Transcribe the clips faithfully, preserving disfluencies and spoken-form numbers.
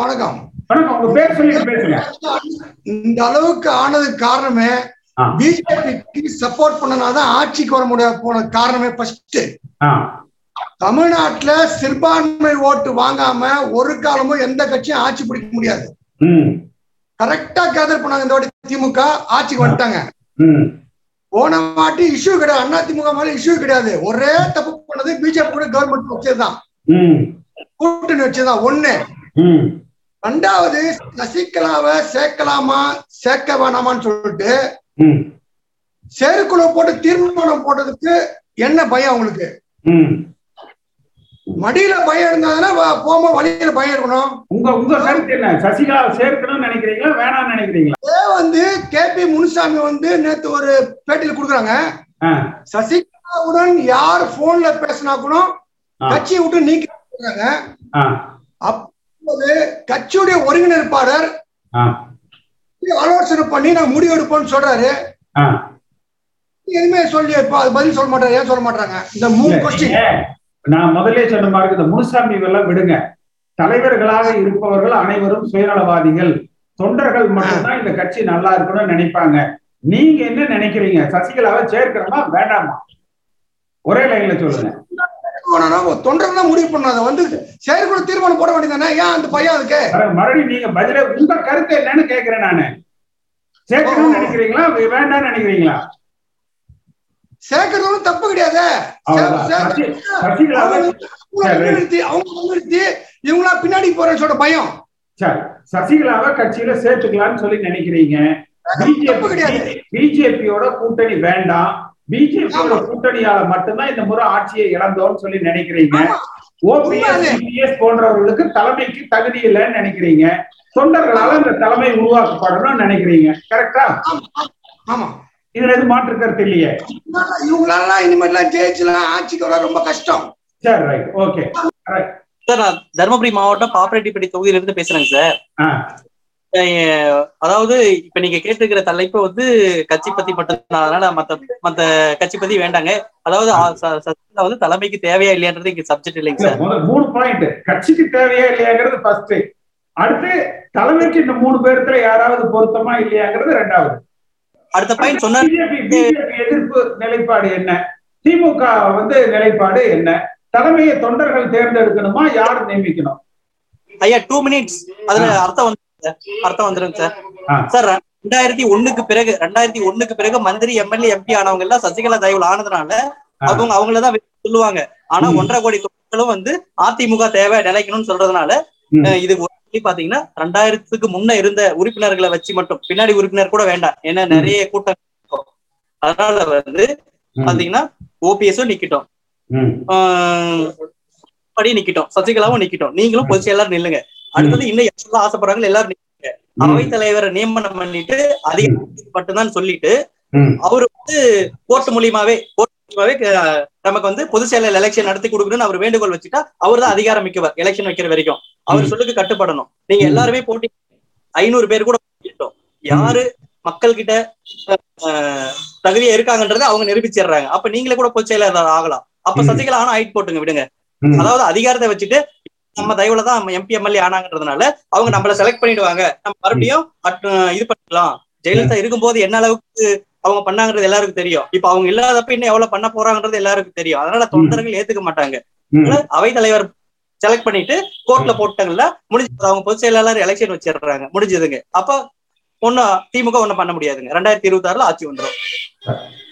வணக்கம் வணக்கம். உங்க பேர் சொல்லிட்டு பேசுங்க. இந்த அளவுக்கு ஆனதுக்கு காரணமே பிஜேபிக்கு சப்போர்ட் பண்ணனாதான் ஆட்சிக்கு வர முடியாது போன காரணமே. ஃபர்ஸ்ட் தமிழ்நாட்டுல சிறுபான்மை ஓட்டு வாங்காம ஒரு காலமும் எந்த கட்சியும் ஆட்சி பிடிக்க முடியாது. கரெக்டா கேதர் பண்ணாங்க. இந்த வாட்டி திமுக ஆட்சிக்கு வந்துட்டாங்க. போன வாட்டி இஷ்யூ கிடையாது, அண்ணா திமுக மேல இஷ்யூ கிடையாது. ஒரே தப்பு பண்ணது பிஜேபி கூட கவர்மெண்ட் வச்சதுதான், கூட்டணி வச்சதுதான் ஒண்ணு. ரெண்டாவது சசிகலாவை சேர்க்கலாமா சேர்க்க வேணாமான்னு சொல்லிட்டு செயற்குழு போட்டு தீர்மானம் போட்டதுக்கு என்ன பயம் அவங்களுக்கு? மடியில பயம் இருந்ததுன்னா போகும்போது வழியில பயம் இருக்கணும். உங்க உங்க கருத்து என்ன? சசிகலா சேர்க்கணும்னு நினைக்கிறீங்களா வேணாம்னு நினைக்கிறீங்களா? அதே வந்து கே பி முனுசாமி வந்து நேற்று ஒரு பேட்டியில் கொடுக்குறாங்க, சசிகலாவுடன் யார் போன்ல பேசினா கூட கட்சியை விட்டு நீக்கிறாங்க. கட்சியுடைய ஒருங்கிணைப்பாளர் ஆலோசனை பண்ணி நான் முடிவு எடுப்போம்னு சொல்றாரு. எதுவுமே சொல்லி பதில் சொல்ல மாட்டாரு. ஏன் சொல்ல மாட்டாங்க? இந்த மூணு கொஸ்டின் நான் முதல்ல சொன்ன மாதிரி இந்த முனுசாமி எல்லாம் விடுங்க. தலைவர்களாக இருப்பவர்கள் அனைவரும் சுயநலவாதிகள், தொண்டர்கள் மட்டும்தான் இந்த கட்சி நல்லா இருக்கணும்னு நினைப்பாங்க. நீங்க என்ன நினைக்கிறீங்க? சசிகலாவை சேர்க்கிறோமா வேண்டாமா? ஒரே லைன்ல சொல்லுங்க. தொண்டர்தான் முடிவு பண்ணாத வந்து செயற்குழு தீர்மானம் போட வேண்டியதானே? ஏன் அந்த பையன் அதுக்கு மறுபடியும் நீங்க பதில உங்க கருத்து என்னன்னு கேட்கிறேன். நானு சேர்க்கணும்னு நினைக்கிறீங்களா வேண்டாம்னு நினைக்கிறீங்களா? சேர்க்கறதும் தப்பு கிடையாது. இவங்களா பின்னாடி போறேன்னு சொல்ற பயம். சரி, சசிகலாவை கட்சியில சேர்த்துக்கலாம்னு சொல்லி நினைக்கிறீங்க. பிஜேபியோட கூட்டணி வேண்டாம், பிஜேபியோட கூட்டணியால மட்டும்தான் இந்த முறை ஆட்சியை இழந்தோம்னு சொல்லி நினைக்கிறீங்க. ஓபிஎஸ் போன்றவர்களுக்கு தலைமைக்கு தகுதி இல்லைன்னு நினைக்கிறீங்க. தொண்டர்களால இந்த தலைமை உருவாக்கப்படணும்னு நினைக்கிறீங்க. கரெக்டா? ஆமா, இதுல எது மாற்று கருத்து இல்லையே. இவங்களால இனிமேலாம் ஜெயிச்சலாம், ஆட்சிக்கு வர ரொம்ப கஷ்டம். சரி, ரைட், ஓகே, ரைட். சார், நான் தருமபுரி மாவட்டம் பாப்பரெட்டிப்பட்டி தொகுதியிலிருந்து பேசுறேங்க சார். அதாவது இப்ப நீங்க கேட்டிருக்கிற தலைப்பு வந்து கட்சி பத்தி மட்டும், அதனால மத்த மத்த கட்சி பத்தி வேண்டாங்க. அதாவது தலைமைக்கு தேவையா இல்லையான்றது இங்க சப்ஜெக்ட் இல்லைங்க சார். மூணு பாயிண்ட், கட்சிக்கு தேவையா இல்லையாங்கிறது ஃபர்ஸ்ட், அடுத்து தலைமைக்கு இந்த மூணு பேர்த்துல யாராவது பொருத்தமா இல்லையாங்கிறது ரெண்டாவது. அடுத்த பாயிண்ட் சொன்னா பிஜேபி எதிர்ப்பு நிலைப்பாடு என்ன, திமுக வந்து நிலைப்பாடு என்ன, தலைமையை தொண்டர்கள் தேர்ந்தெடுக்கணுமா யார் நியமிக்கணும்? ஐயா டூ மினிட்ஸ். அதுல அர்த்தம் வந்து அர்த்தம் வந்துருங்க சார். சார், ரெண்டாயிரத்தி ஒண்ணுக்கு பிறகு ரெண்டாயிரத்தி ஒண்ணுக்கு பிறகு மந்திரி எம்எல்ஏ எம்பி ஆனவங்க எல்லாம் சசிகலா தயவுல ஆனதுனால அவங்க அவங்களதான் சொல்லுவாங்க. ஆனா ஒன்றரை கோடி தொண்டர்களும் வந்து அதிமுக தேவை நிலைக்கணும்னு சொல்றதுனால இது பாத்தீங்கன்னா ரெண்டாயிரத்துக்கு முன்ன இருந்த உறுப்பினர்களை வச்சு மட்டும், பின்னாடி உறுப்பினர் கூட வேண்டாம், ஏன்னா நிறைய கூட்டம். அதனால வந்து பாத்தீங்கன்னா ஓபிஎஸும் நிக்கிட்டோம், படி நிக்கிட்டோம், சசிகலாவும் நிக்கிட்டோம். நீங்களும் பொதுச்சு எல்லாரும் நில்லுங்க. அடுத்தது இன்னும் யாரெல்லாம் ஆசைப்படுறாங்களோ எல்லாரும் அவைத் தலைவரை நியமனம் பண்ணிட்டு அதிகாரி மட்டும்தான் சொல்லிட்டு அவரு வந்து கோர்ட் மூலியமாவே கோர்ட் மூலியமாவே நமக்கு வந்து பொதுச் செயலர் எலெக்ஷன் நடத்தி கொடுக்கணும்னு அவர் வேண்டுகோள் வச்சுட்டா அவர் தான் அதிகாரம் மிக்கவர். எலெக்ஷன் வைக்கிற வரைக்கும் அவர் சொல்லுக்கு கட்டுப்படணும். நீங்க எல்லாருமே போட்டி ஐநூறு பேர் கூட போட்டிட்டோம், யாரு மக்கள் கிட்ட தகுதியா இருக்காங்கன்றதை அவங்க நிரூபிச்சிடுறாங்க. அப்ப நீங்களே கூட பொதுச் செயலர் ஆகலாம். அப்ப சசிகலா ஆனா ஹைட் போட்டுங்க, விடுங்க. அதாவது அதிகாரத்தை வச்சுட்டு நம்ம தயவுலதான் எம்பி எம்எல்ஏ ஆனாங்கன்றதுனால அவங்க நம்மள செலக்ட் பண்ணிடுவாங்க, நம்ம மறுபடியும் இது பண்ணிக்கலாம். ஜெயலலிதா இருக்கும்போது என்ன அளவுக்கு அவங்க பண்ணாங்கிறது எல்லாருக்கும் தெரியும். இப்ப அவங்க இல்லாதப்ப இன்னும் எவ்வளவு பண்ண போறாங்கன்றது எல்லாருக்கும் தெரியும். அதனால தொண்டர்கள் ஏத்துக்க மாட்டாங்க. அவைத் தலைவர் செலக்ட் பண்ணிட்டு கோர்ட்ல போட்டாங்கல்ல, முடிஞ்சது. அவங்க பொதுச் செயலாளர் எலெக்ஷன் வச்சிடுறாங்க, முடிஞ்சதுங்க. அப்ப ஒன்னும் திமுக ஒன்னும் பண்ண முடியாதுங்க. ரெண்டாயிரத்தி இருபத்தி ஆறுல ஆட்சி வந்துடும்.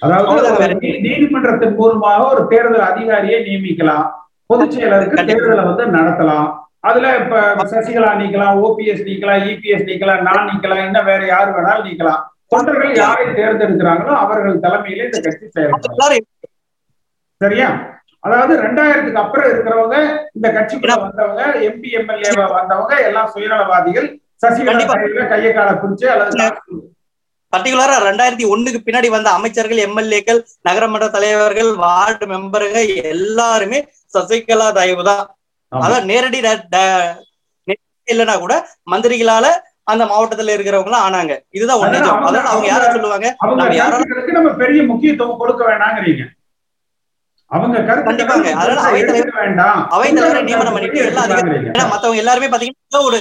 அதாவது நீதிமன்றத்தின் மூலமாக ஒரு தேர்தல் அதிகாரியை நியமிக்கலாம், பொதுச் செயலருக்கு தேர்தலை வந்து நடத்தலாம். அதுல இப்ப சசிகலா நீக்கலாம், ஓபிஎஸ் நீக்கலாம், இபிஎஸ் நீக்கலாம், நான் நீக்கலாம், இன்னும் வேற யாரு வேணாலும் நீக்கலாம். தொண்டர்கள் யாரை தேர்ந்தெடுக்கிறாங்களோ அவர்கள் தலைமையில இந்த கட்சி செயல்படும். சரியா? அதாவது ரெண்டாயிரத்துக்கு அப்புறம் இருக்கிறவங்க, இந்த கட்சிக்குள்ள வந்தவங்க, எம்பி எம்எல்ஏ வந்தவங்க எல்லாம் சுயநலவாதிகள். சசிகலா கையை கால குறிச்சு அல்லது பர்டிகுலரா ரெண்டாயிரத்தி ஒண்ணுக்கு பின்னாடி வந்த அமைச்சர்கள், எம்எல்ஏக்கள், நகரமன்ற தலைவர்கள், வார்டு மெம்பர்கள் எல்லாருமே சசிகலா தயவுதான். அதான் நேரடி இல்லைன்னா கூட மந்திரிகளால அந்த மாவட்டத்துல இருக்கிறவங்க ஆனாங்க. இதுதான் ஒண்ணு. அதாவது அவங்க யாரும் சொல்லுவாங்க, நம்ம பெரிய முக்கியத்துவம் கொடுக்க வேணாங்கிறீங்க. அவங்க கண்டிப்பாங்க. அதனால அவைத்தலைவர் வேண்டாம், அவைத்தலைவரை நியமனம் பண்ணிட்டு எல்லாம் மத்தவங்க எல்லாருமே பாத்தீங்கன்னா ஏதோ ஒரு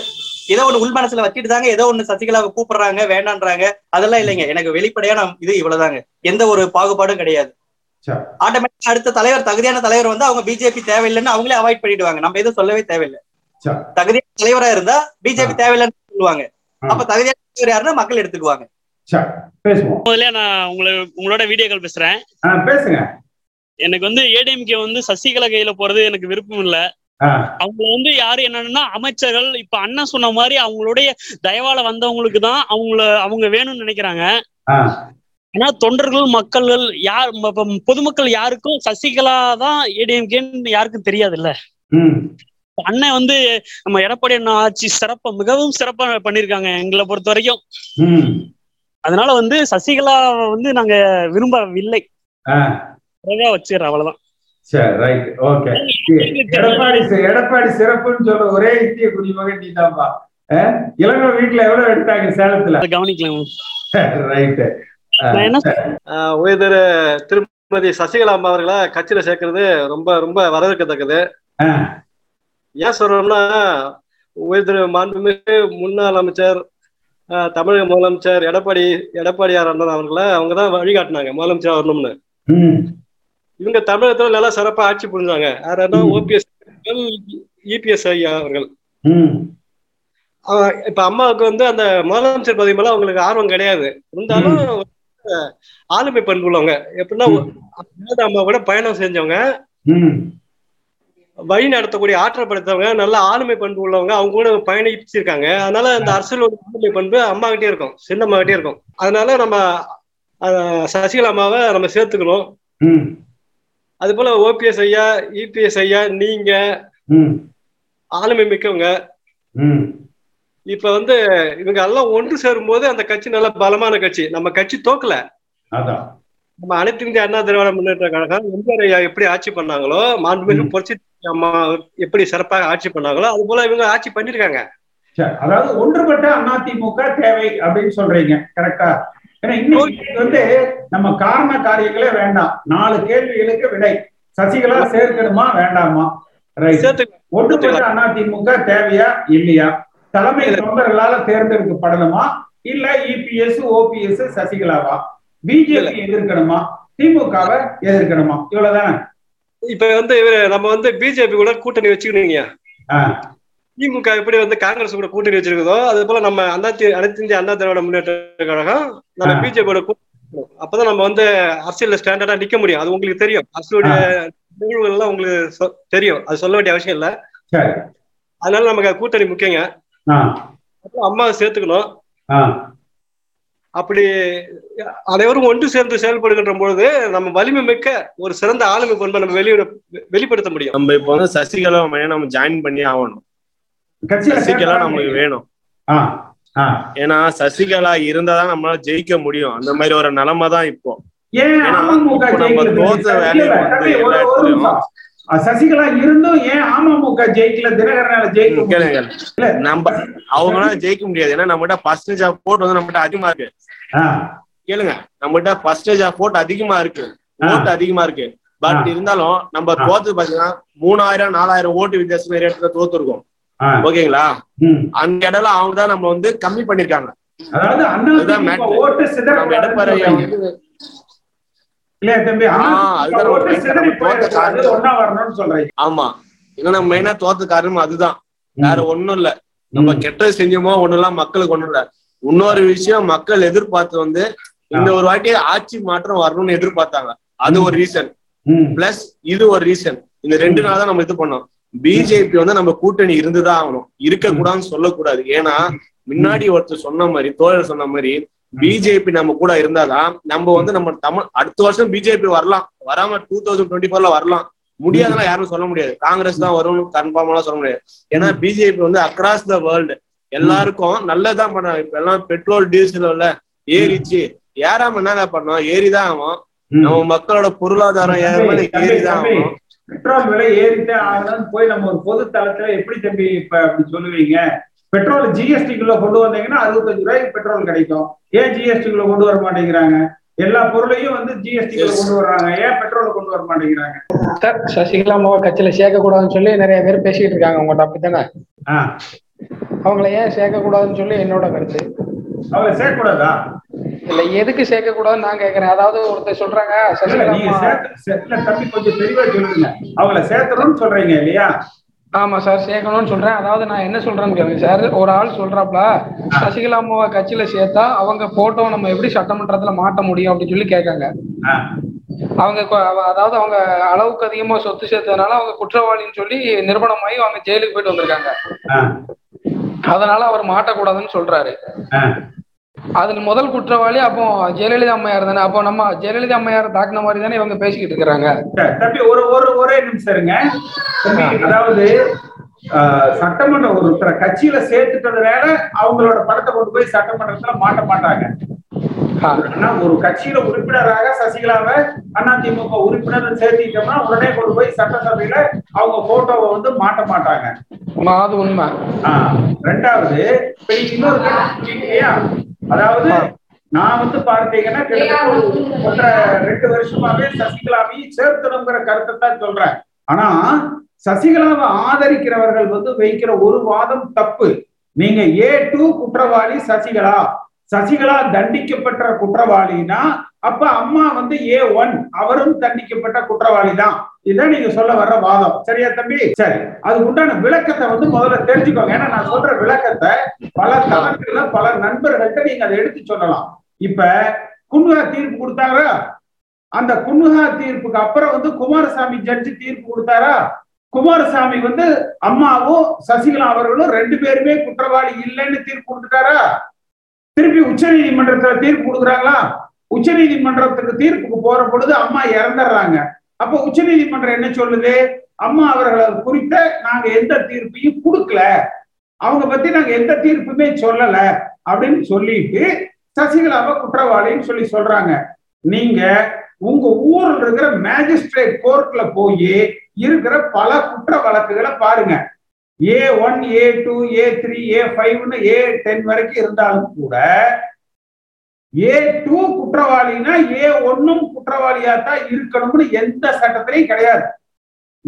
ஏதோ ஒண்ணு உள் மனசுல வச்சுட்டு தாங்க ஏதோ ஒண்ணு சசிகலாவை கூப்பிடுறாங்க வேண்டான்றாங்க. அதெல்லாம் இல்லைங்க, எனக்கு வெளிப்படையான இது இவ்வளவுதாங்க, எந்த ஒரு பாகுபாடும் கிடையாது. ஆட்டோமேட்டிக்கா அடுத்த தலைவர் தகுதியான தலைவர் வந்து அவங்க பிஜேபி தேவையில்லைன்னு அவங்களே அவாய்ட் பண்ணிடுவாங்க. நம்ம எதுவும் சொல்லவே தேவையில்லை. தகுதியான தலைவரா இருந்தா பிஜேபி தேவையில்லைன்னு சொல்லுவாங்க. அப்ப தகுதியான தலைவர் யாருன்னா மக்கள் எடுத்துக்குவாங்க. முதல்ல நான் உங்களை உங்களோட வீடியோக்கள் பேசுறேன். பேசுங்க. எனக்கு வந்து ஏடிஎம்கே வந்து சசிகலா கையில போறது எனக்கு விருப்பம் இல்லை. அவங்க வந்து யாரு என்னன்னா அமைச்சர்கள் இப்ப அண்ணா சொன்ன மாதிரி அவங்களுடைய தயவால வந்தவங்களுக்கு தான் அவங்கள அவங்க வேணும்னு நினைக்கிறாங்க. ஆனா தொண்டர்கள் மக்கள்கள் யார் பொதுமக்கள் யாருக்கும் சசிகலா தான் ஏடிஎம்கேன்னு யாருக்கும் தெரியாது இல்ல. அண்ணன் வந்து நம்ம எடப்பாடி அண்ணா ஆட்சி சிறப்பா மிகவும் சிறப்பா பண்ணிருக்காங்க எங்களை பொறுத்த வரைக்கும். அதனால வந்து சசிகலா வந்து நாங்க விரும்பவில்லை, வச்சு அவ்வளவுதான். சரி, ரைட், ஓகே. எடப்பாடி எடப்பாடி சிறப்புன்னு சொல்ற ஒரே இந்திய குடிமகன் நீ தான்பா. இளங்கோ வீட்டுல எவ்வளவு எடுத்தாங்க சேலத்துல கவனிக்கலாம். உயர்திரு திருமதி சசிகலா அம்மா அவர்களை கட்சியில சேர்க்கறது ரொம்ப ரொம்ப வரவேற்கத்தக்கது. ஏன் சொல்றோம்னா உயர்திரு மாண்புமிகு முன்னாள் அமைச்சர் தமிழக முதலமைச்சர் எடப்பாடி எடப்பாடியார் அண்ணன் அவர்களை அவங்கதான் வழிகாட்டினாங்க முதலமைச்சர் வரணும்னு. இவங்க தமிழகத்துல நல்லா சிறப்பா ஆட்சி புரிஞ்சாங்க. யாராவது ஓபிஎஸ் இபிஎஸ் ஐயா அவர்கள். இப்ப அம்மாவுக்கு வந்து அந்த முதலமைச்சர் பதவி மேல அவங்களுக்கு ஆர்வம் கிடையாது. இருந்தாலும் ஆளுமை பண்புள்ளவங்க. எப்படின்னா அம்மா கூட பயணம் செஞ்சவங்க, வழி நடத்தக்கூடிய ஆற்றப்படுத்தவங்க, நல்ல ஆளுமை பண்பு உள்ளவங்க. அவங்க கூட பயணிச்சிருக்காங்க. அதனால அந்த அரசியலோட ஆளுமை பண்பு அம்மா கிட்டே இருக்கும், சின்ன அம்மா கிட்டே இருக்கும். அதனால நம்ம சசிகலா அம்மாவை நம்ம சேர்த்துக்கணும். அது போல ஓபிஎஸ் ஐயா இபிஎஸ் ஐயா நீங்க ஆளுமை மிக்கவங்க. இப்ப வந்து இவங்க எல்லாம் ஒன்று சேரும் போது அந்த கட்சி நல்ல பலமான கட்சி. நம்ம கட்சி தோக்கல, நம்ம அனைத்து இந்திய அண்ணா திராவிட முன்னேற்ற கழகம் எம்ஜிஆர் ஐயா எப்படி ஆட்சி பண்ணாங்களோ, மாண்புமிகு புரட்சித் அம்மா எப்படி சிறப்பாக ஆட்சி பண்ணாங்களோ அது போல இவங்க ஆட்சி பண்ணிருக்காங்க. அதாவது ஒன்றுபட்ட அதிமுக தேவை அப்படின்னு சொல்றீங்க, கரெக்டா? வந்து நம்ம காரண காரியங்களே வேண்டாம், நாலு கேள்விகளுக்கு விடை. சசிகலா சேர்க்கணுமா வேண்டாமா? ஒன்றுபட்ட அதிமுக தேவையா இல்லையா? தலைமை தொண்டர்களால தேர்ந்தெடுக்கப்படணுமா இல்ல இபிஎஸ் ஓபிஎஸ் சசிகலாவா? பிஜேபி எதிர்க்கணுமா திமுகவை எதிர்க்கணுமா? இவ்வளவுதானே. இப்ப வந்து நம்ம வந்து பிஜேபி கூட கூட்டணி வச்சுக்கணுங்க. திமுக எப்படி வந்து காங்கிரஸ் கூட கூட்டணி வச்சிருக்கதோ அது போல நம்ம அண்ணா அனைத்து இந்திய அண்ணா திராவிட முன்னேற்ற கழகம் நம்ம பிஜேபியோட கூட்டணி. அப்பதான் நம்ம வந்து அரசியல் ஸ்டாண்டர்டா நிக்க முடியும். அது உங்களுக்கு தெரியும், அரசுடைய நிகழ்வுகள் எல்லாம் உங்களுக்கு தெரியும். அது சொல்ல வேண்டிய அவசியம் இல்ல. அதனால நமக்கு கூட்டணி முக்கியங்க. அம்மாவை சேர்த்துக்கணும். அப்படி அனைவரும் ஒன்று சேர்ந்து செயல்படுகின்ற பொழுது நம்ம வலிமை மிக்க ஒரு சிறந்த ஆளுமை பண்பை நம்ம வெளியிட வெளிப்படுத்த முடியும். நம்ம இப்ப வந்து சசிகலா நம்ம ஜாயின் பண்ணி ஆகணும். சசிகலா நமக்கு வேணும். ஏன்னா சசிகலா இருந்தாதான் நம்மளால ஜெயிக்க முடியும். அந்த மாதிரி ஒரு நிலைமை தான் இப்போ. நம்ம தோச வேலையை வந்து எல்லா இடத்துலயும் சசிகலா இருந்தும் ஏன் அமமுக ஜெயிக்கல, தினகரனால ஜெயிக்க நம்ம அவங்களால ஜெயிக்க முடியாது. ஏன்னா நம்மகிட்ட பர்சன்டேஜ் ஆஃப் போட் வந்து நம்மகிட்ட அதிகமா இருக்கு. கேளுங்க, நம்மகிட்ட பர்சன்டேஜ் ஆஃப் போட் அதிகமா இருக்கு, ஓட்டு அதிகமா இருக்கு. பட் இருந்தாலும் நம்ம தோத்து பாத்தீங்கன்னா மூணாயிரம் நாலாயிரம் ஓட்டு வித்தியாசம் நிறைய இடத்துல தோத்து இருக்கோம். ஓகேங்களா? அந்த இடத்துல அவங்க தான் நம்ம வந்து கம்மி பண்ணிருக்காங்க. ஆமா, ஏன்னா நம்ம மெயினா தோத்த காரணம் அதுதான், வேற ஒண்ணும் இல்ல. நம்ம கெட்டது செஞ்சோமோ ஒண்ணுலாம் மக்களுக்கு ஒண்ணும் இல்ல. இன்னொரு விஷயம், மக்கள் எதிர்பார்த்து வந்து இந்த ஒரு வாட்டி ஆட்சி மாற்றம் வரணும்னு எதிர்பார்த்தாங்க. அது ஒரு ரீசன், பிளஸ் இது ஒரு ரீசன். இந்த ரெண்டு நாள் தான் நம்ம இது பண்ணோம். பிஜேபி வந்து நம்ம கூட்டணி இருந்துதான் ஆகணும், இருக்க கூடாதுன்னு சொல்லக்கூடாது. ஏன்னா முன்னாடி ஒருத்தர் சொன்ன மாதிரி, தோழர் சொன்ன மாதிரி, பிஜேபி நம்ம கூட இருந்தாதான் நம்ம வந்து நம்ம தமிழ் அடுத்த வருஷம் பிஜேபி வரலாம், வராம டூ தௌசண்ட் டுவெண்ட்டி ஃபோர்ல வரலாம். முடியாதுன்னா யாரும் சொல்ல முடியாது, காங்கிரஸ் தான் வரும்னு கன்ஃபார்மெல்லாம் சொல்ல முடியாது. ஏன்னா பிஜேபி வந்து அக்ராஸ் த வேர்ல்டு எல்லாருக்கும் நல்லதான் பண்றாங்க. இப்ப எல்லாம் பெட்ரோல் டீசல் ஏறிச்சு, ஏறாம என்னங்க பண்ணோம்? ஏறிதான் ஆகும். நம்ம மக்களோட பொருளாதாரம் ஏறாம ஏறிதான் ஆகும். பெட்ரோல் விலை ஏறிட்டு ஆகலாம்னு போய் நம்ம ஒரு பொது தளத்துல எப்படி தம்பி இப்ப அப்படி சொல்லுவீங்க? பெட்ரோல் ஜிஎஸ்டிக்குள்ள கொண்டு வந்தீங்கன்னா அறுபத்தஞ்சு ரூபாய்க்கு பெட்ரோல் கிடைக்கும், ஏன் ஜிஎஸ்டிக்குள்ள கொண்டு வர மாட்டேங்கிறாங்க? எல்லா பொருளையும் வந்து ஜிஎஸ்டி கொண்டு வர்றாங்க, ஏன் பெட்ரோல் கொண்டு வர மாட்டேங்கிறாங்க? சார், சசிகலா அம்மாவை கட்சியில சேர்க்க கூடாதுன்னு சொல்லி நிறைய பேர் பேசிட்டு இருக்காங்க. உங்கள்கிட்ட அப்படித்தானே? அவங்கள ஏன் சேர்க்க கூடாதுன்னு சொல்லி என்னோட கருத்து. அவங்கள சேர்க்கக்கூடாதா? இல்ல, எதுக்கு சேர்க்க கூடாதுன்னு நான் கேக்குறேன். அதாவது ஒருத்தர் சொல்றாங்க சசிகலா தம்பி கொஞ்சம் தெளிவா சொல்லுங்க, அவங்கள சேர்க்கணும்னு சொல்றீங்க இல்லையா? ஆமா சார், சேர்க்கணும்னு சொல்றேன். அதாவது நான் என்ன சொல்றேன்னு கேளுங்க சார். ஒரு ஆள் சொல்றாப்ல சசிகலா அம்மாவை கட்சியில சேர்த்தா அவங்க போட்டோ நம்ம எப்படி சட்டமன்றத்துல மாட்ட முடியும் அப்படின்னு சொல்லி கேட்காங்க. அவங்க அதாவது அவங்க அளவுக்கு அதிகமா சொத்து சேர்த்ததுனால அவங்க குற்றவாளின்னு சொல்லி நிரூபணமாயி அவங்க ஜெயிலுக்கு போயிட்டு வந்திருக்காங்க. அதனால அவர் மாட்டக்கூடாதுன்னு சொல்றாரு. அதுல முதல் குற்றவாளி அப்போ ஜெயலலிதா அம்மையார் தானே? அப்போ நம்ம ஜெயலலிதா அம்மையார் தாக்குன மாதிரி தானே இவங்க பேசிக்கிட்டு இருக்கிறாங்க. தம்பி ஒரு ஒரு ஒரே நிமிஷம் இருங்க. அதாவது சட்டமன்ற ஒருத்தர கட்சியில சேர்த்துட்டதுனால அவங்களோட படத்தை கொண்டு போய் சட்டமன்றத்துல மாட்ட மாட்டாங்க. ஆனா ஒரு கட்சியில உறுப்பினராக சசிகலாவை அதிமுக உறுப்பினர் சேர்த்திட்டோம்னா உடனே கொண்டு போய் சட்டசபையில அவங்க போட்டோவை வந்து மாட்ட மாட்டாங்க. அது உண்மை. ஆஹ் ரெண்டாவது அதாவது நான் வந்து பார்த்தீங்கன்னா கிட்டத்தட்ட ரெண்டு வருஷமாவே சசிகலாவையும் சேர்த்தணுங்கிற கருத்தை தான் சொல்றேன். ஆனா சசிகலாவை ஆதரிக்கிறவர்கள் வந்து வைக்கிற ஒரு வாதம் தப்பு. நீங்க ஏ டூ குற்றவாளி சசிகலா, சசிகலா தண்டிக்கப்பட்ட குற்றவாளினா அப்ப அம்மா வந்து ஏ ஒன், அவரும் தண்டிக்கப்பட்ட குற்றவாளி தான். இதுதான் நீங்க சொல்ல வர்ற வாதம். சரியா தம்பி? சரி, அதுக்கு உண்டான விளக்கத்தை வந்து முதல்ல தெரிஞ்சுக்கோங்க. ஏன்னா நான் சொல்ற விளக்கத்தை பல தளத்துல பல நண்பர்கள்ட்ட நீங்க அதை எடுத்து சொல்லலாம். இப்ப குன்ஹா தீர்ப்பு கொடுத்தாரா? அந்த குன்ஹா தீர்ப்புக்கு அப்புறம் வந்து குமாரசாமி ஜட்ஜி தீர்ப்பு கொடுத்தாரா? குமாரசாமி வந்து அம்மாவும் சசிகலா அவர்களும் ரெண்டு பேருமே குற்றவாளி இல்லைன்னு தீர்ப்பு கொடுத்துட்டாரா? திருப்பி உச்ச நீதிமன்றத்துல தீர்ப்பு கொடுக்குறாங்களா? உச்ச நீதிமன்றத்துக்கு தீர்ப்புக்கு போற பொழுது அம்மா இறந்துடுறாங்க. அப்ப உச்ச நீதிமன்றம் என்ன சொல்லுது? அம்மா அவர்களை குறித்த நாங்க எந்த தீர்ப்பையும் கொடுக்கல, அவங்க பத்தி நாங்க எந்த தீர்ப்புமே சொல்லல அப்படின்னு சொல்லிட்டு சசிகலாவை குற்றவாளின்னு சொல்லி சொல்றாங்க. நீங்க உங்க ஊர்ல இருக்கிற மேஜிஸ்ட்ரேட் கோர்ட்ல போய் இருக்கிற பல குற்ற வழக்குகளை பாருங்க. A one A two A three A ஃபைவ்னு ஏ டென் வரைக்கும் இருந்தாலும் கூட ஏ டூ குற்றவாளினா ஏ ஒன்னும் குற்றவாளியா தான் இருக்கணும்னு எந்த சட்டத்திலையும் கிடையாது.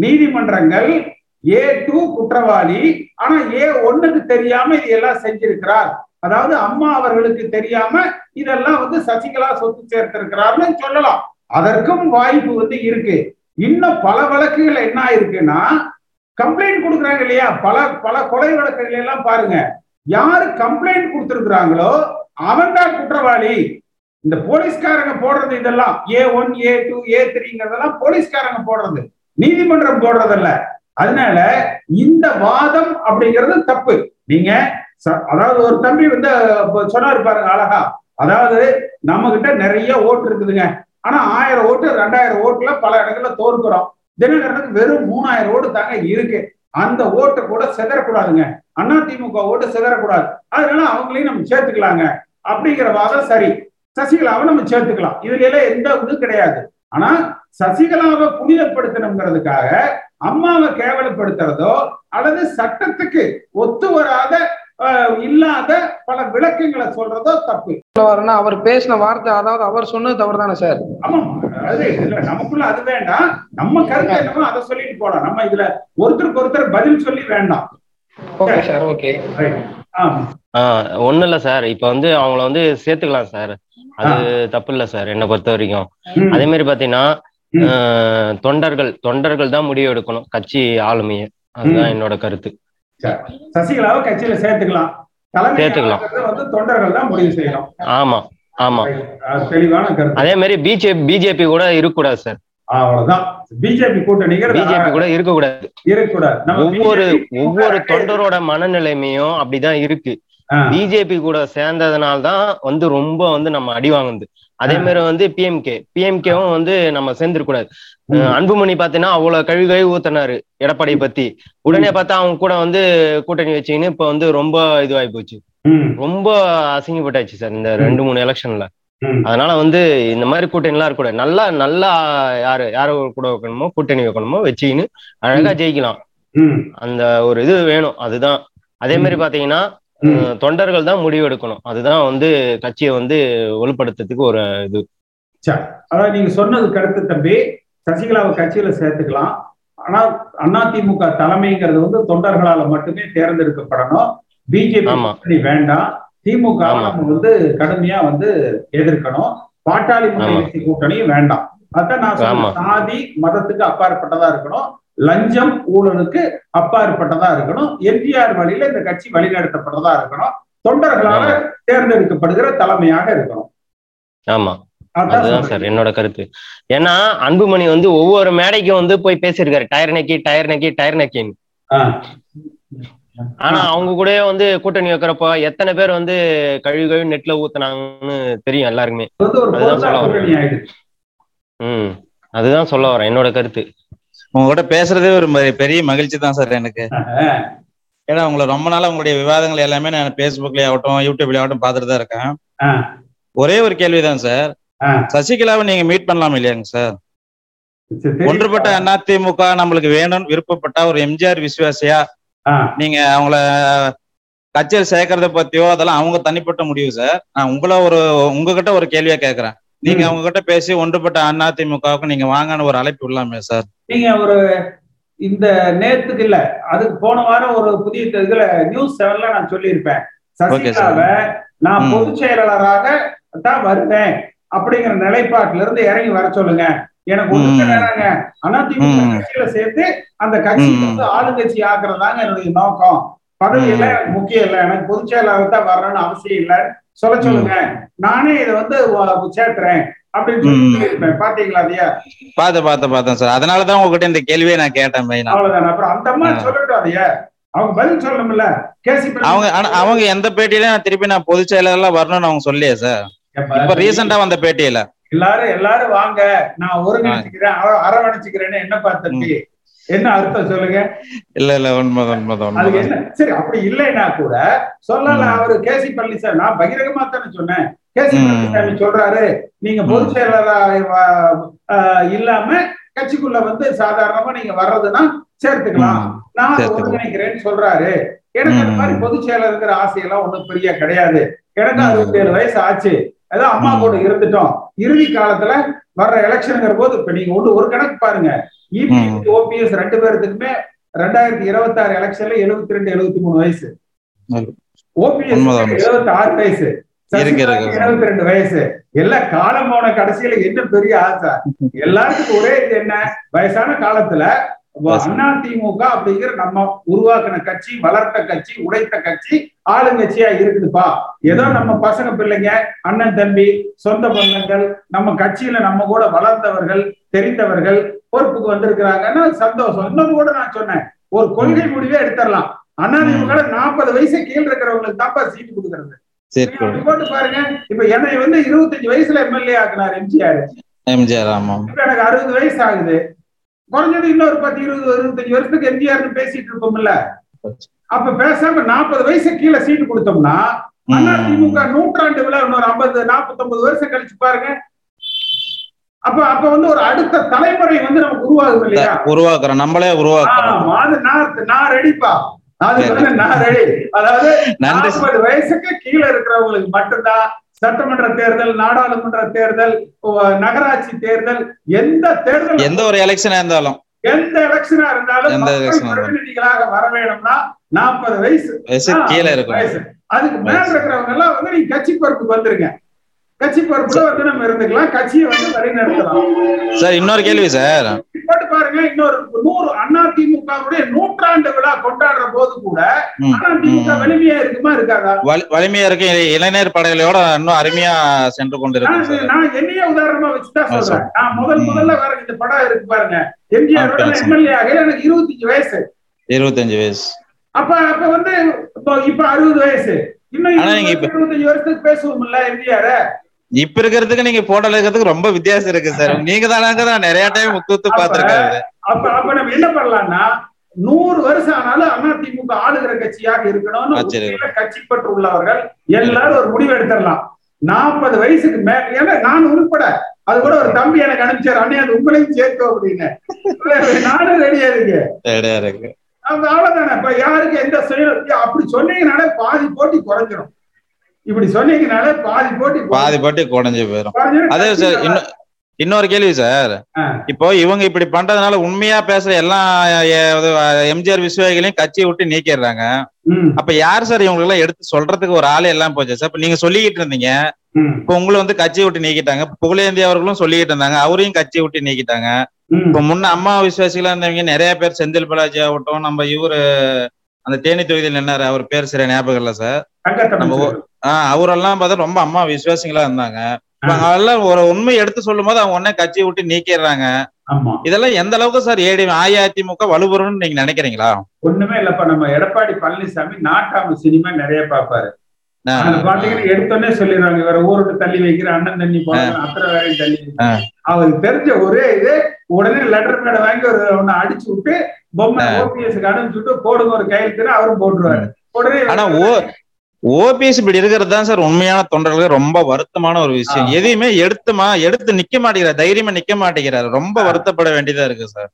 நீதிமன்றங்கள் ஏ டூ குற்றவாளி, ஆனா ஏ ஒன்னுக்கு தெரியாம இதெல்லாம் செஞ்சிருக்கிறார், அதாவது அம்மா அவர்களுக்கு தெரியாம இதெல்லாம் வந்து சசிகலா சொத்து சேர்த்திருக்கிறார்னு சொல்லலாம். அதற்கும் வாய்ப்பு வந்து இருக்கு. இன்னும் பல வழக்குகள் என்ன இருக்குன்னா கம்ப்ளைண்ட் கொடுக்குறாங்க இல்லையா? பல பல கொலை வழக்குகள் எல்லாம் பாருங்க, யாரு கம்ப்ளைண்ட் கொடுத்துருக்குறாங்களோ அவன் தான் குற்றவாளி. இந்த போலீஸ்காரங்க போடுறது இதெல்லாம் ஏ ஒன் ஏ டூ ஏ த்ரீங்கிறதெல்லாம் போலீஸ்காரங்க போடுறது, நீதிமன்றம் போடுறதில்ல. அதனால இந்த வாதம் அப்படிங்கிறது தப்பு. நீங்க அதாவது ஒரு தம்பி வந்து சொன்னாரு பாருங்க அழகா, அதாவது நம்ம கிட்ட நிறைய ஓட்டு இருக்குதுங்க, ஆனா ஆயிரம் ஓட்டு ரெண்டாயிரம் ஓட்டுல பல இடங்கள்ல தோற்கிறோம். தினகரனுக்கு வெறும் மூணாயிரம் ஓட்டு தாங்க இருக்கு. அந்த ஓட்டு கூட செதறக்கூடாதுங்க, அதிமுக ஓட்டு செதறக்கூடாது, அதனால அவங்களையும் நம்ம சேர்த்துக்கலாங்க அப்படிங்கிற வாதம் சரி. சசிகலாவை நம்ம சேர்த்துக்கலாம், இதுல எல்லாம் எந்த இதுவும் கிடையாது. ஆனா சசிகலாவை புனிதப்படுத்தணுங்கிறதுக்காக அம்மாவை கேவலப்படுத்துறதோ அல்லது சட்டத்துக்கு ஒத்து வராத இல்லாத பல விளக்கங்களை சொல்றதோ தப்பு. அவர் பேசின வார்த்தை அதாவது அவர் சொன்னது தவறு தானே சார்? ஆமா, அது இதுல நமக்குள்ள அது வேண்டாம், நம்ம கருத்து என்னமோ அதை சொல்லிட்டு போலாம். நம்ம இதுல ஒருத்தருக்கு ஒருத்தர் பதில் சொல்லி வேண்டாம். Okay sir, okay. ஒண்ணும் இல்ல சார், இப்ப வந்து அவங்கள வந்து சேர்த்துக்கலாம் சார், அது தப்பு இல்ல சார் என்னை பொறுத்த வரைக்கும். அதே மாதிரி பாத்தீங்கன்னா தொண்டர்கள் தொண்டர்கள் தான் முடிவு எடுக்கணும் கட்சி ஆளுமையை, அதுதான் என்னோட கருத்து. சசிகலாவை கட்சியில சேர்த்துக்கலாம், சேர்த்துக்கலாம் வந்து தொண்டர்கள் தான் முடிவு செய்யணும். ஆமா ஆமா, தெளிவான கருத்து. அதே மாதிரி பிஜேபி பிஜேபி கூட இருக்கக்கூடாது சார், அவ்வளவுதான். பிஜேபி கூட்டணி பிஜேபி கூட இருக்கக்கூடாது, இருக்கக்கூடாது. ஒவ்வொரு ஒவ்வொரு தொண்டரோட மனநிலைமையும் அப்படிதான் இருக்கு. பிஜேபி கூட சேர்ந்ததுனால்தான் வந்து ரொம்ப வந்து நம்ம அடி வாங்குது. அதே மாதிரி வந்து பிஎம்கே பிஎம்கேவும் வந்து நம்ம சேர்ந்துருக்கூடாது. அன்புமணி பாத்தீங்கன்னா அவ்வளவு கழுவி கழுவி ஊத்தினாரு எடப்பாடியை பத்தி, உடனே பார்த்தா அவங்க கூட வந்து கூட்டணி வச்சுக்கின்னு இப்ப வந்து ரொம்ப இதுவாகி போச்சு, ரொம்ப அசிங்கப்பட்டாச்சு சார் இந்த ரெண்டு மூணு எலெக்ஷன்ல. அதனால வந்து இந்த மாதிரி கூட்டணி எல்லாம் இருக்கக்கூடாது. நல்லா நல்லா யாரு யாரோ கூட வைக்கணுமோ கூட்டணி வைக்கணுமோ வச்சுக்கின்னு அழகா ஜெயிக்கலாம், அந்த ஒரு இது வேணும், அதுதான். அதே மாதிரி பாத்தீங்கன்னா தொண்டர்கள் தான் முடிவு எடுக்கணும், அதுதான் வந்து கட்சியை வந்து வலுப்படுத்துறதுக்கு ஒரு இது. சரி, அதாவது நீங்க சொன்னது கருத்து தம்பி. சசிகலாவை கட்சியில சேர்த்துக்கலாம், ஆனா அதிமுக தலைமைங்கிறது வந்து தொண்டர்களால மட்டுமே தேர்ந்தெடுக்கப்படணும். பிஜேபி வேண்டாம், திமுக வந்து கடுமையா வந்து எதிர்க்கணும், பாட்டாளி மக்கள் கூட்டணியும் வேண்டாம். அதான் நான் சொன்ன சாதி மதத்துக்கு அப்பாற்பட்டதா இருக்கணும், லஞ்சம் ஊழலுக்கு அப்பாற்பட்டதா இருக்கணும், எம்ஜிஆர் வழியில இந்த கட்சி வழிநடத்தப்பட்டதா இருக்கணும், தொண்டர்களால தேர்ந்தெடுக்கப்படுகிற தலைமையாக இருக்கணும். ஆமா, அதுதான் சார் என்னோட கருத்து. ஏன்னா அன்புமணி வந்து ஒவ்வொரு மேடைக்கும் வந்து போய் பேசியிருக்காரு டயர் நக்கி டயர் நக்கி டயர் நக்கின்னு. ஆனா அவங்க கூட வந்து கூட்டணி வைக்கிறப்போ எத்தனை பேர் வந்து கழிவு கழிவு நெட்ல ஊத்துனாங்கன்னு தெரியும் எல்லாருக்குமே. அதுதான் சொல்ல வரேன். உம் அதுதான் சொல்ல வரேன் என்னோட கருத்து. உங்ககிட்ட பேசுறதே ஒரு பெரிய மகிழ்ச்சி தான் சார் எனக்கு. ஏன்னா உங்களை ரொம்ப நாளா உங்களுடைய விவாதங்கள் எல்லாமே நான் பேஸ்புக்ல ஆகட்டும் யூடியூப்ல ஆகட்டும் பாத்துட்டு தான் இருக்கேன். ஒரே ஒரு கேள்விதான் சார், சசிகலாவை நீங்க மீட் பண்ணலாம் இல்லையாங்க சார்? ஒன்றுபட்ட அதிமுக நம்மளுக்கு வேணும்னு விருப்பப்பட்ட ஒரு எம்ஜிஆர் விசுவாசியா நீங்க அவங்கள கட்சியில் சேர்க்கறத பத்தியோ அதெல்லாம் அவங்க தனிப்பட்ட முடிவு சார். நான் உங்கள ஒரு உங்ககிட்ட ஒரு கேள்வியா கேட்கறேன், நீங்க அவங்க கிட்ட பேசி ஒன்றுபட்ட அதிமுகவுக்கு நீங்க வாங்கன்னு ஒரு அழைப்பு விடலாமே சார்? நீங்க ஒரு இந்த நேரத்துக்கு இல்ல, அதுக்கு போன வாரம் ஒரு புதிய இதுல நியூஸ் செவன்ல நான் சொல்லியிருப்பேன், சசிகலாவை நான் பொதுச் செயலாளராக தான் வருவேன் அப்படிங்கிற நிலைப்பாட்டுல இருந்து இறங்கி வர சொல்லுங்க. எனக்கு ஒண்ணுங்க அதிமுக கட்சியில சேர்த்து அந்த கட்சி வந்து ஆளுங்கட்சி ஆக்குறதாங்க என்னுடைய நோக்கம். பதவியில முக்கியம் இல்லை, எனக்கு பொதுச் செயலாளர் தான் வரணும்னு அவசியம் இல்லை, சொல்ல சொல்லுங்க, நானே இதை வந்து சேர்த்துறேன் அப்படின்னு சொல்லியிருப்பேன். பாத்தீங்களா அதையா? பாத்த பாத்த பாத்தேன் சார், அதனாலதான் உங்ககிட்ட இந்த கேள்வியை நான் கேட்டேன். அவ்வளவுதானே, அப்புறம் அந்த மாதிரி சொல்லட்டும் அதையா, அவங்க பதில் சொல்லணும்ல. அவங்க அவங்க எந்த பேட்டியில திருப்பி நான் பொதுச் செயலாளர்லாம் வரணும்னு அவங்க சொல்லியா சார்? இப்ப ரீசெண்டா வந்த பேட்டியில எல்லாரும் எல்லாரும் வாங்க நான் ஒருங்கிணைச்சுக்கிறேன் அரவணைச்சுக்கிறேன்னு என்ன பார்த்தீங்க, என்ன அர்த்தம் சொல்லுங்க? இல்ல இல்ல உண்மைதான் உண்மைதான். சரி, அப்படி இல்லைன்னா கூட சொல்லலாம். அவரு கே சி பழனிசாமி நான் பகிரங்கமா தானே சொன்னேன், கே சி பழனிசாமி சொல்றாரு நீங்க பொதுச் செயலாளர் இல்லாம கட்சிக்குள்ள வந்து சாதாரணமா நீங்க வர்றதுன்னா சேர்த்துக்கலாம், நான் ஒருங்கிணைக்கிறேன்னு சொல்றாரு. எனக்கு அந்த மாதிரி பொதுச் செயலாளருங்கிற ஆசையெல்லாம் ஒண்ணும் பெரிய கிடையாது. எனக்கு அறுபத்தி ஏழு வயசு ஆச்சு, ஏதோ அம்மா கூட இருந்துட்டோம். இறுதி காலத்துல வர்ற எலெக்ஷனுங்கிற போது இப்ப நீங்க ஒன்று ஒரு கணக்கு பாருங்க, இபிஎஸ் ஓபிஎஸ் ரெண்டு பேருக்குமே ரெண்டாயிரத்தி இருபத்தி ஆறு எலெக்ஷன்ல எழுபத்தி ரெண்டு எழுபத்தி மூணு வயசு, ஓபிஎஸ் எழுபத்தி ஆறு வயசு, எழுபத்தி ரெண்டு வயசு, எல்லாம் காலம் போன கடைசியில என்ன பெரிய ஆசை எல்லாருக்கும் ஒரே இது என்ன, வயசான காலத்துல அதிமுக அப்படிங்கிற நம்ம உருவாக்கின கட்சி, வளர்த்த கட்சி, உடைத்த கட்சி ஆளுங்கட்சியா இருக்குதுப்பா. ஏதோ நம்ம பசங்க பிள்ளைங்க அண்ணன் தம்பி சொந்த பந்தங்கள் நம்ம கட்சியில நம்ம கூட வளர்ந்தவர்கள் தெரிந்தவர்கள் பொறுப்புக்கு வந்திருக்கிறாங்கன்னா சந்தோஷம். இன்னொன்று கூட நான் சொன்னேன், ஒரு கொள்கை முடிவே எடுத்துடலாம், அதிமுக நாற்பது வயசு கீழ் இருக்கிறவங்களுக்கு தாப்பா சீட்டு கொடுக்கறது போட்டு பாருங்க. இப்ப என்னை வந்து இருபத்தஞ்சு வயசுல எம்எல்ஏ ஆக்குனார் எம்ஜிஆர் எம்ஜிஆர் இப்ப எனக்கு அறுபது வயசு ஆகுது, குறைஞ்சது இன்னொரு பத்து இருபது இருபத்தஞ்சு வருஷத்துக்கு எம்ஜிஆர் பேசிட்டு இருப்போம்ல. அப்ப பேசாம நாற்பது வயசு கீழே சீட்டு கொடுத்தோம்னா அதிமுக நூற்றாண்டு விழா இன்னொரு ஐம்பது நாற்பத்தி ஒன்பது வருஷம் கழிச்சு பாருங்க. அப்ப அப்ப வந்து ஒரு அடுத்த தலைமுறை வந்து நமக்கு உருவாகுது இல்லையா? உருவாக்குறோம், நம்மளே உருவாக்குறோம். அது நான் நான் ரெடிப்பா, அது நான் ரெடி. அதாவது நாற்பது வயசுக்கு கீழே இருக்கிறவங்களுக்கு மட்டும்தான் சட்டமன்ற தேர்தல், நாடாளுமன்ற தேர்தல், நகராட்சி தேர்தல், எந்த தேர்தல் எந்த ஒரு எலெக்ஷனா இருந்தாலும் எந்த எலெக்ஷனா இருந்தாலும் பிரதிநிதிகளாக வர வேணும்னா நாற்பது வயசு கீழே இருக்கும் வயசு. அதுக்கு மேல இருக்கிறவங்க எல்லாம் வந்து நீங்க கட்சி பொறுப்புக்கு வந்துருங்க, கட்சி பொறுப்புல வந்து நம்ம இருந்துக்கலாம், கட்சியை வந்து வழி நடத்தலாம். சார் இன்னொரு கேள்வி சார், போட்டு பாருங்க, இன்னொரு நூறு அதிமுகவுடைய நூற்றாண்டு விழா கொண்டாடுற போது கூட அதிமுக வலிமையா இருக்குமா இருக்காங்க? வலிமையா இருக்கு, இளைஞர் படைகளோட இன்னும் அருமையா சென்று கொண்டிருக்கு. நான் என்னையே உதாரணமா வச்சுதான் சொல்றேன், நான் முதல் முதல்ல வேற இந்த படம் இருக்கு பாருங்க, எம்ஜிஆரோட எம்எல்ஏ ஆக எனக்கு இருபத்தஞ்சு வயசு இருபத்தஞ்சு வயசு அப்ப அப்ப வந்து இப்ப அறுபது வயசு, இன்னும் இருபத்தஞ்சு வருஷத்துக்கு பேசுவோம் இல்ல எம்ஜிஆர. இப்ப இருக்கிறதுக்கு நீங்க போட்டோல இருக்கிறதுக்கு ரொம்ப வித்தியாசம் இருக்கு சார். நீங்க தான் நிறைய டைம் ஒத்து பாத்துருக்காரு. அப்ப அப்ப நம்ம என்ன பண்ணலாம்னா நூறு வருஷம் ஆனாலும் அதிமுக ஆளுகிற கட்சியாக இருக்கணும்னு கட்சி பற்று உள்ளவர்கள் எல்லாரும் ஒரு முடிவு எடுத்துடலாம். நாற்பது வயசுக்கு மேல ஏன்னா நான் உள்பட, அது கூட ஒரு தம்பி எனக்கு அனுப்பிச்சார், அண்ணே அது உங்களையும் சேர்த்தோம் அப்படின்னு, நானும் ரெடியா இருக்கு. அவ்வளவுதானே, இப்ப யாருக்கு எந்த செயல் அப்படி சொன்னீங்கன்னா பாதி போட்டி குறைஞ்சிடும். இப்படி சொன்னீங்கனால பாதி போட்டி பாதி போட்டி குறைஞ்சு போயிடும். அதே சார் இன்னும் இன்னொரு கேள்வி சார், இப்போ இவங்க இப்படி பண்றதுனால உண்மையா பேசுற எல்லா எம்ஜிஆர் விசுவாசிகளையும் கட்சியை விட்டு நீக்கிடுறாங்க. அப்ப யார் சார் இவங்க எல்லாம் எடுத்து சொல்றதுக்கு ஒரு ஆளே எல்லாம் போச்சு சார். இப்ப நீங்க சொல்லிக்கிட்டு இருந்தீங்க, இப்ப உங்களை வந்து கட்சியை விட்டு நீக்கிட்டாங்க, புகழேந்தி அவர்களும் சொல்லிக்கிட்டு இருந்தாங்க, அவரையும் கட்சியை விட்டு நீக்கிட்டாங்க. இப்ப முன்ன அம்மா விசுவாசிகளா இருந்தவங்க நிறைய பேர், செந்தில் பாலாஜி ஆகட்டும், நம்ம இவரு அந்த தேனி தொகுதியில் நின்னாரு, அவர் பேர் சரியா ஞாபகம் இல்ல சார், நம்ம ஆஹ் அவரெல்லாம் பார்த்தா ரொம்ப அம்மா விசுவாசிகளா இருந்தாங்க. அவெல்லாம் ஒரு உண்மை எடுத்து சொல்லும் போது அவங்க உடனே கட்சியை விட்டு நீக்கிடுறாங்க. இதெல்லாம் எந்த அளவுக்கு சார் ஏடி அஇஅதிமுக வலுபெறும்னு நீங்க நினைக்கிறீங்களா? ஒண்ணுமே இல்லப்பா, நம்ம எடப்பாடி பழனிசாமி நாட்டாம சினிமா நிறைய பாப்பாரு. எடுத்தோடனே சொல்லிடுறாங்க வேற ஊருக்கு தள்ளி வைக்கிற அண்ணன் தண்ணி போறாங்க, அத்தனை வேலையும் தள்ளி அவருக்கு தெரிஞ்ச ஒரே இது உடனே லெட்டர் மேடை வாங்கி ஒரு ஒன்னு அடிச்சு விட்டு பொம்மை ஓபிஎஸ்க்கு அனுப்பிச்சுட்டு போடுங்க ஒரு கையெழுத்து, அவரும் போட்டுருவாரு உடனே. ஆனா ஓ ஓபிஎஸ் இப்படி இருக்கிறது தான் சார் உண்மையான தொண்டர்களுக்கு ரொம்ப வருத்தமான ஒரு விஷயம். எதையுமே எடுத்துமா எடுத்து நிக்க மாட்டேங்கிறார், தைரியமா நிக்க மாட்டேங்கிறாரு. ரொம்ப வருத்தப்பட வேண்டியதா இருக்கு சார்.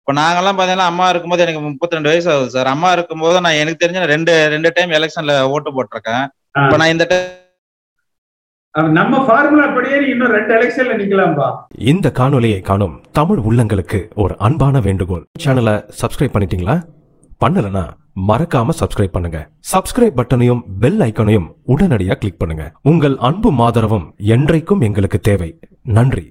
இப்ப நாங்கெல்லாம் பாத்தீங்கன்னா அம்மா இருக்கும்போது எனக்கு முப்பத்தி ரெண்டு வயசு ஆகுது சார். அம்மா இருக்கும்போது நான் எனக்கு தெரிஞ்ச ரெண்டு ரெண்டு டைம் எலெக்ஷன்ல ஓட்டு போட்டிருக்கேன். இப்ப நான் இந்த நம்ம ஃபார்முலா படியே இன்னும் ரெண்டு எலெக்ஷன்ல நிக்கலாம்பா. இந்த காணொலியை காணும் தமிழ் உள்ளங்களுக்கு ஒரு அன்பான வேண்டுகோள், சேனலை சப்ஸ்கிரைப் பண்ணிட்டீங்களா? பண்ணலனா மறக்காம சப்ஸ்கிரைப் பண்ணுங்க. சப்ஸ்கிரைப் பட்டனையும் பெல் ஐக்கனையும் உடனடியாக கிளிக் பண்ணுங்க. உங்கள் அன்பு ஆதரவும் என்றைக்கும் எங்களுக்கு தேவை. நன்றி.